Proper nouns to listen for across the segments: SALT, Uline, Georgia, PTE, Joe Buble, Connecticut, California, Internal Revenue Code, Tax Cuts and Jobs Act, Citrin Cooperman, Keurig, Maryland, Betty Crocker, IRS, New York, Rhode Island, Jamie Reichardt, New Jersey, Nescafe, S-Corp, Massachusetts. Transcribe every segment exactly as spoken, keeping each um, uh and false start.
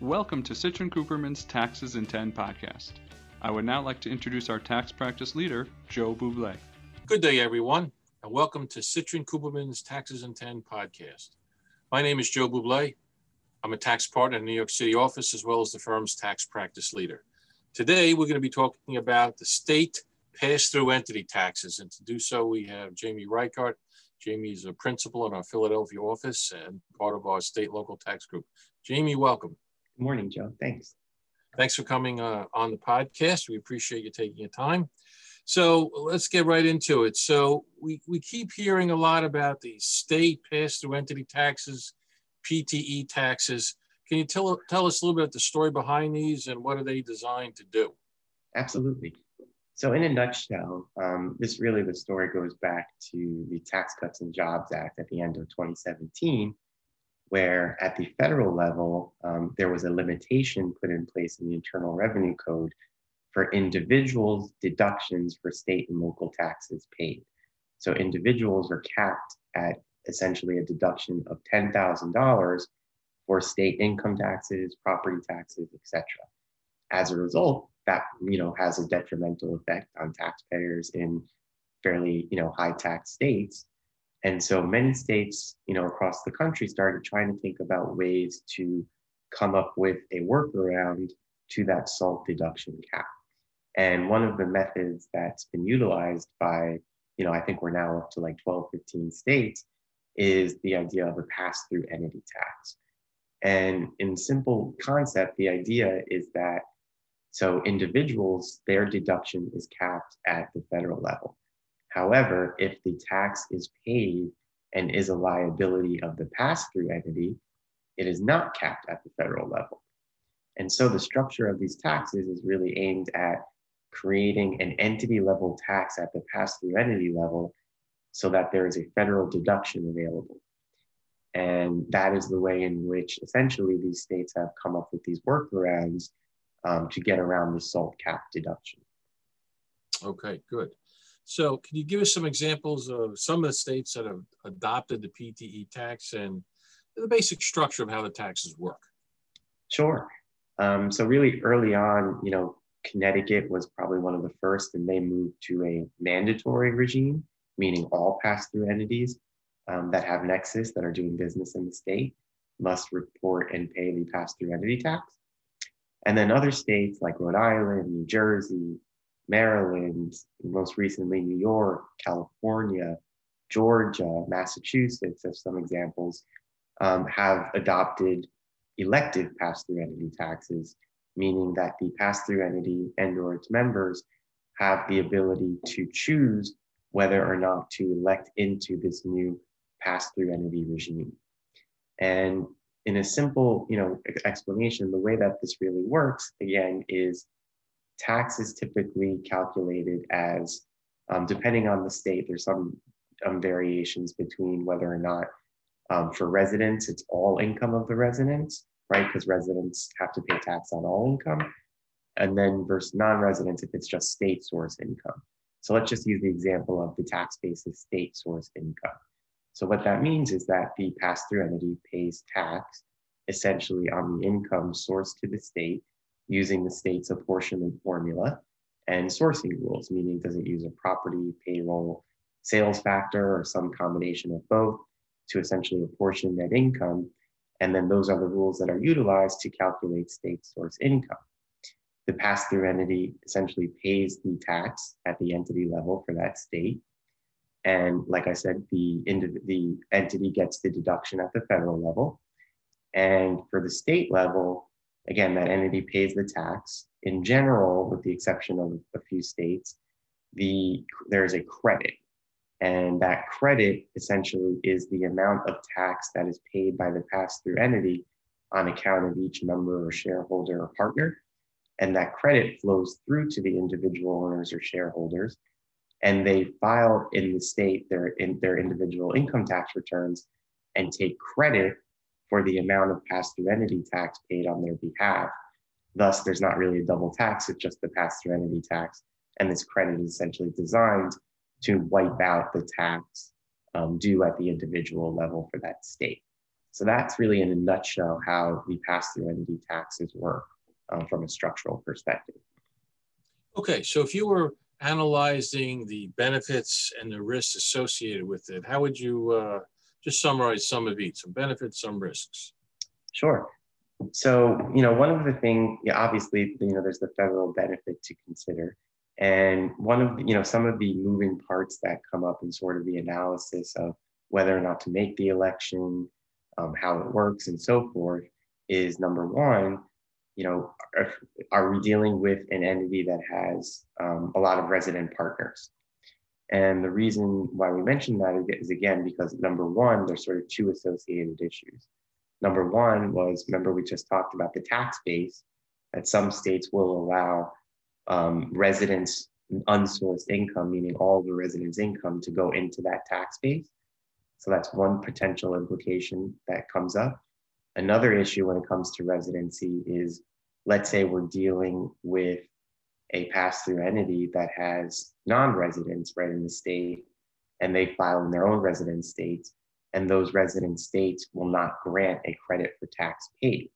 Welcome to Citrin Cooperman's Taxes in ten podcast. I would now like to introduce our tax practice leader, Joe Buble. Good day, everyone, and welcome to Citrin Cooperman's Taxes in ten podcast. My name is Joe Buble. I'm a tax partner in the New York City office as well as the firm's tax practice leader. Today, we're going to be talking about the state pass-through entity taxes, and to do so, we have Jamie Reichardt. Jamie is a principal in our Philadelphia office and part of our state local tax group. Jamie, welcome. Good morning, Joe. Thanks. Thanks for coming uh, on the podcast. We appreciate you taking your time. So let's get right into it. So we, we keep hearing a lot about the state pass-through entity taxes, P T E taxes. Can you tell, tell us a little bit about the story behind these and what are they designed to do? Absolutely. So in a nutshell, um, this really, the story goes back to the Tax Cuts and Jobs Act at the end of twenty seventeen, where at the federal level, um, there was a limitation put in place in the Internal Revenue Code for individuals' deductions for state and local taxes paid. So individuals are capped at essentially a deduction of ten thousand dollars for state income taxes, property taxes, et cetera. As a result, that, you know, has a detrimental effect on taxpayers in fairly, you know, high tax states. And so many states, you know, across the country started trying to think about ways to come up with a workaround to that SALT deduction cap. And one of the methods that's been utilized by, you know, I think we're now up to like twelve, fifteen states, is the idea of a pass-through entity tax. And in simple concept, the idea is that, so individuals, their deduction is capped at the federal level. However, if the tax is paid and is a liability of the pass-through entity, it is not capped at the federal level. And so the structure of these taxes is really aimed at creating an entity-level tax at the pass-through entity level so that there is a federal deduction available. And that is the way in which essentially these states have come up with these workarounds um, to get around the SALT cap deduction. Okay, good. So can you give us some examples of some of the states that have adopted the P T E tax and the basic structure of how the taxes work? Sure. Um, so really early on, you know, Connecticut was probably one of the first, and they moved to a mandatory regime, meaning all pass-through entities um, that have nexus, that are doing business in the state, must report and pay the pass-through entity tax. And then other states like Rhode Island, New Jersey, Maryland, most recently New York, California, Georgia, Massachusetts, as some examples, um, have adopted elective pass-through entity taxes, meaning that the pass-through entity and or its members have the ability to choose whether or not to elect into this new pass-through entity regime. And in a simple, you know, explanation, the way that this really works, again, is tax is typically calculated as, um, depending on the state, there's some um, variations between whether or not um, for residents, it's all income of the residents, right? Because residents have to pay tax on all income. And then versus non-residents, if it's just state source income. So let's just use the example of the tax basis state source income. So what that means is that the pass-through entity pays tax essentially on the income sourced to the state, using the state's apportionment formula and sourcing rules, meaning does it use a property, payroll, sales factor, or some combination of both to essentially apportion that income. And then those are the rules that are utilized to calculate state source income. The pass-through entity essentially pays the tax at the entity level for that state. And like I said, the, indiv- the entity gets the deduction at the federal level. And for the state level, again, that entity pays the tax. In general, with the exception of a few states, the there is a credit. And that credit essentially is the amount of tax that is paid by the pass-through entity on account of each member or shareholder or partner. And that credit flows through to the individual owners or shareholders. And they file in the state their, in their individual income tax returns and take credit for the amount of pass-through entity tax paid on their behalf. Thus, there's not really a double tax, it's just the pass-through entity tax. And this credit is essentially designed to wipe out the tax um, due at the individual level for that state. So that's really in a nutshell how the pass-through entity taxes work um, from a structural perspective. Okay, so if you were analyzing the benefits and the risks associated with it, how would you uh, just summarize some of each, some benefits, some risks? Sure. So, you know, one of the things, yeah, obviously, you know, there's the federal benefit to consider. And one of, the, you know, some of the moving parts that come up in sort of the analysis of whether or not to make the election, um, how it works and so forth is number one, you know, are, are we dealing with an entity that has um, a lot of resident partners? And the reason why we mentioned that is, again, because number one, there's sort of two associated issues. Number one was, remember we just talked about the tax base, that some states will allow um, residents' unsourced income, meaning all the residents' income, to go into that tax base. So that's one potential implication that comes up. Another issue when it comes to residency is, let's say we're dealing with a pass-through entity that has non-residents right in the state, and they file in their own resident states, and those resident states will not grant a credit for tax paid.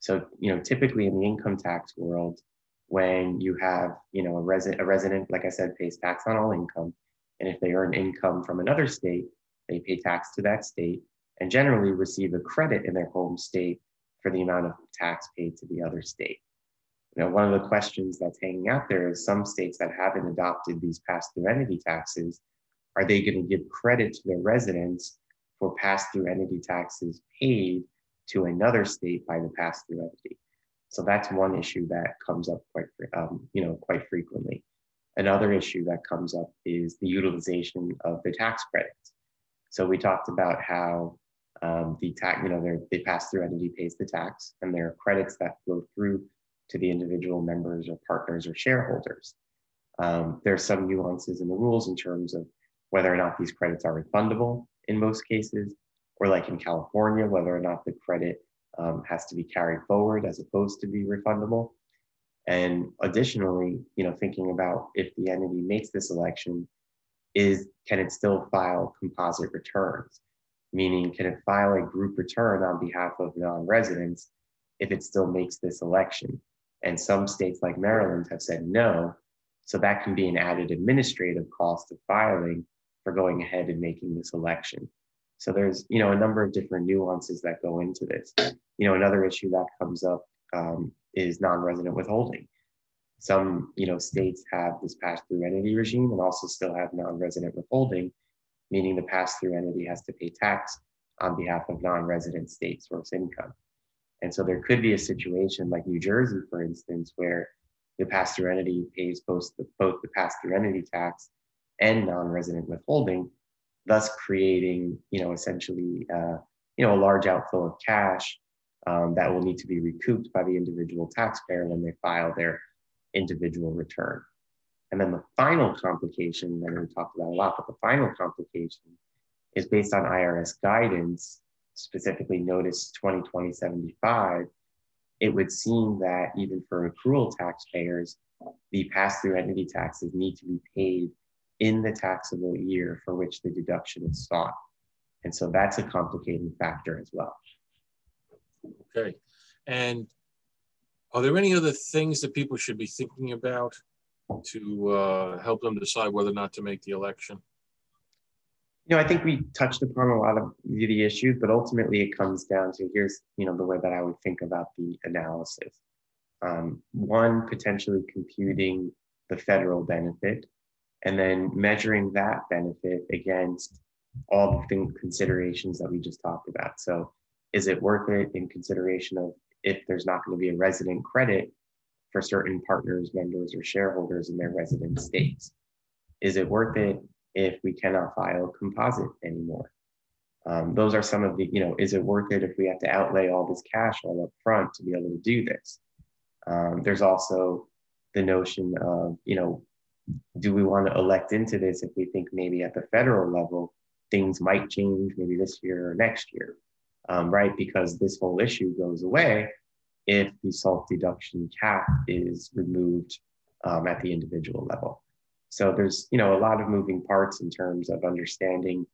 So, you know, typically in the income tax world, when you have, you know, a resident, a resident, like I said, pays tax on all income, and if they earn income from another state, they pay tax to that state, and generally receive a credit in their home state for the amount of tax paid to the other state. You know, one of the questions that's hanging out there is some states that haven't adopted these pass-through entity taxes, are they going to give credit to their residents for pass-through entity taxes paid to another state by the pass-through entity? So that's one issue that comes up quite, um, you know, quite frequently. Another issue that comes up is the utilization of the tax credits. So we talked about how um, the tax, you know, their, the pass-through entity pays the tax, and there are credits that flow through to the individual members or partners or shareholders. Um, there are some nuances in the rules in terms of whether or not these credits are refundable in most cases, or like in California, whether or not the credit um, has to be carried forward as opposed to be refundable. And additionally, you know, thinking about if the entity makes this election, is can it still file composite returns? Meaning, can it file a group return on behalf of non-residents if it still makes this election? And some states like Maryland have said no, so that can be an added administrative cost of filing for going ahead and making this election. So there's, you know, a number of different nuances that go into this. You know, another issue that comes up um, is non-resident withholding. Some, you know, states have this pass-through entity regime and also still have non-resident withholding, meaning the pass-through entity has to pay tax on behalf of non-resident state source income. And so there could be a situation like New Jersey, for instance, where the pass-through entity pays both the, both the pass-through entity tax and non-resident withholding, thus creating, you know, essentially, uh, you know, a large outflow of cash um, that will need to be recouped by the individual taxpayer when they file their individual return. And then the final complication that we talked about a lot, but the final complication is based on I R S guidance, specifically notice twenty twenty dash seventy-five, it would seem that even for accrual taxpayers, the pass-through entity taxes need to be paid in the taxable year for which the deduction is sought. And so that's a complicating factor as well. Okay. And are there any other things that people should be thinking about to uh, help them decide whether or not to make the election? You know, I think we touched upon a lot of the issues, but ultimately it comes down to here's, you know, the way that I would think about the analysis. Um, one, potentially computing the federal benefit, and then measuring that benefit against all the thing, considerations that we just talked about. So is it worth it in consideration of if there's not going to be a resident credit for certain partners, members, or shareholders in their resident states? Is it worth it if we cannot file composite anymore? Um, those are some of the, you know, is it worth it if we have to outlay all this cash all up front to be able to do this? Um, there's also the notion of, you know, do we want to elect into this if we think maybe at the federal level, things might change maybe this year or next year, um, right? Because this whole issue goes away if the SALT deduction cap is removed um, at the individual level. So there's, you know, a lot of moving parts in terms of understanding,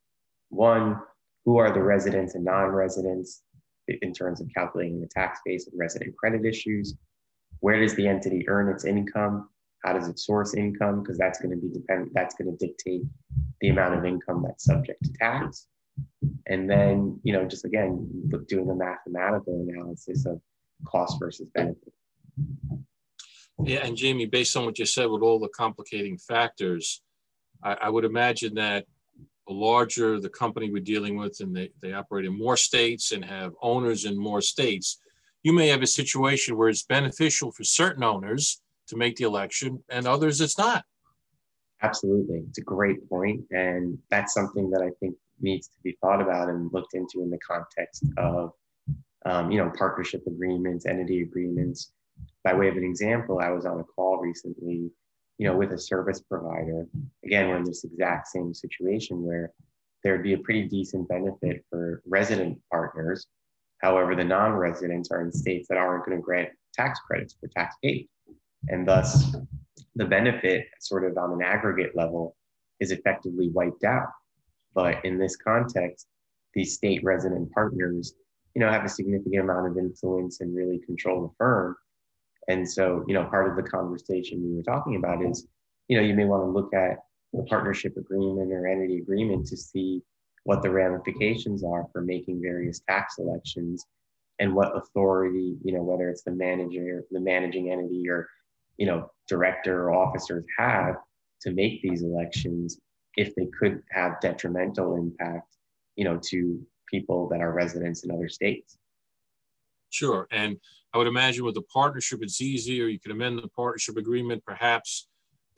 one, who are the residents and non-residents in terms of calculating the tax base and resident credit issues. Where does the entity earn its income? How does it source income? Because that's going to be dependent, that's going to dictate the amount of income that's subject to tax. And then, you know, just again, doing the mathematical analysis of cost versus benefit. Yeah, and Jamie, based on what you said with all the complicating factors, I, I would imagine that the larger the company we're dealing with, and they, they operate in more states and have owners in more states, you may have a situation where it's beneficial for certain owners to make the election and others it's not. Absolutely. It's a great point. And that's something that I think needs to be thought about and looked into in the context of, um, you know, partnership agreements, entity agreements. By way of an example, I was on a call recently, you know, with a service provider. Again, we're in this exact same situation where there'd be a pretty decent benefit for resident partners. However, the non-residents are in states that aren't going to grant tax credits for tax paid. And thus the benefit sort of on an aggregate level is effectively wiped out. But in this context, these state resident partners, you know, have a significant amount of influence and really control the firm. And so, you know, part of the conversation we were talking about is, you know, you may want to look at the partnership agreement or entity agreement to see what the ramifications are for making various tax elections and what authority, you know, whether it's the manager, the managing entity or, you know, director or officers have to make these elections if they could have detrimental impact, you know, to people that are residents in other states. Sure. And I would imagine with a partnership, it's easier. You can amend the partnership agreement, perhaps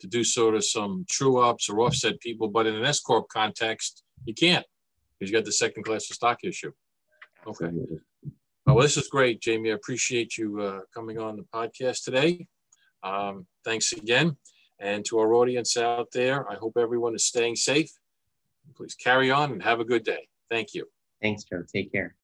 to do so to some true ups or offset people. But in an S-Corp context, you can't. You've got the second class of stock issue. Okay. Absolutely. Well, this is great, Jamie. I appreciate you uh, coming on the podcast today. Um, thanks again. And to our audience out there, I hope everyone is staying safe. Please carry on and have a good day. Thank you. Thanks, Joe. Take care.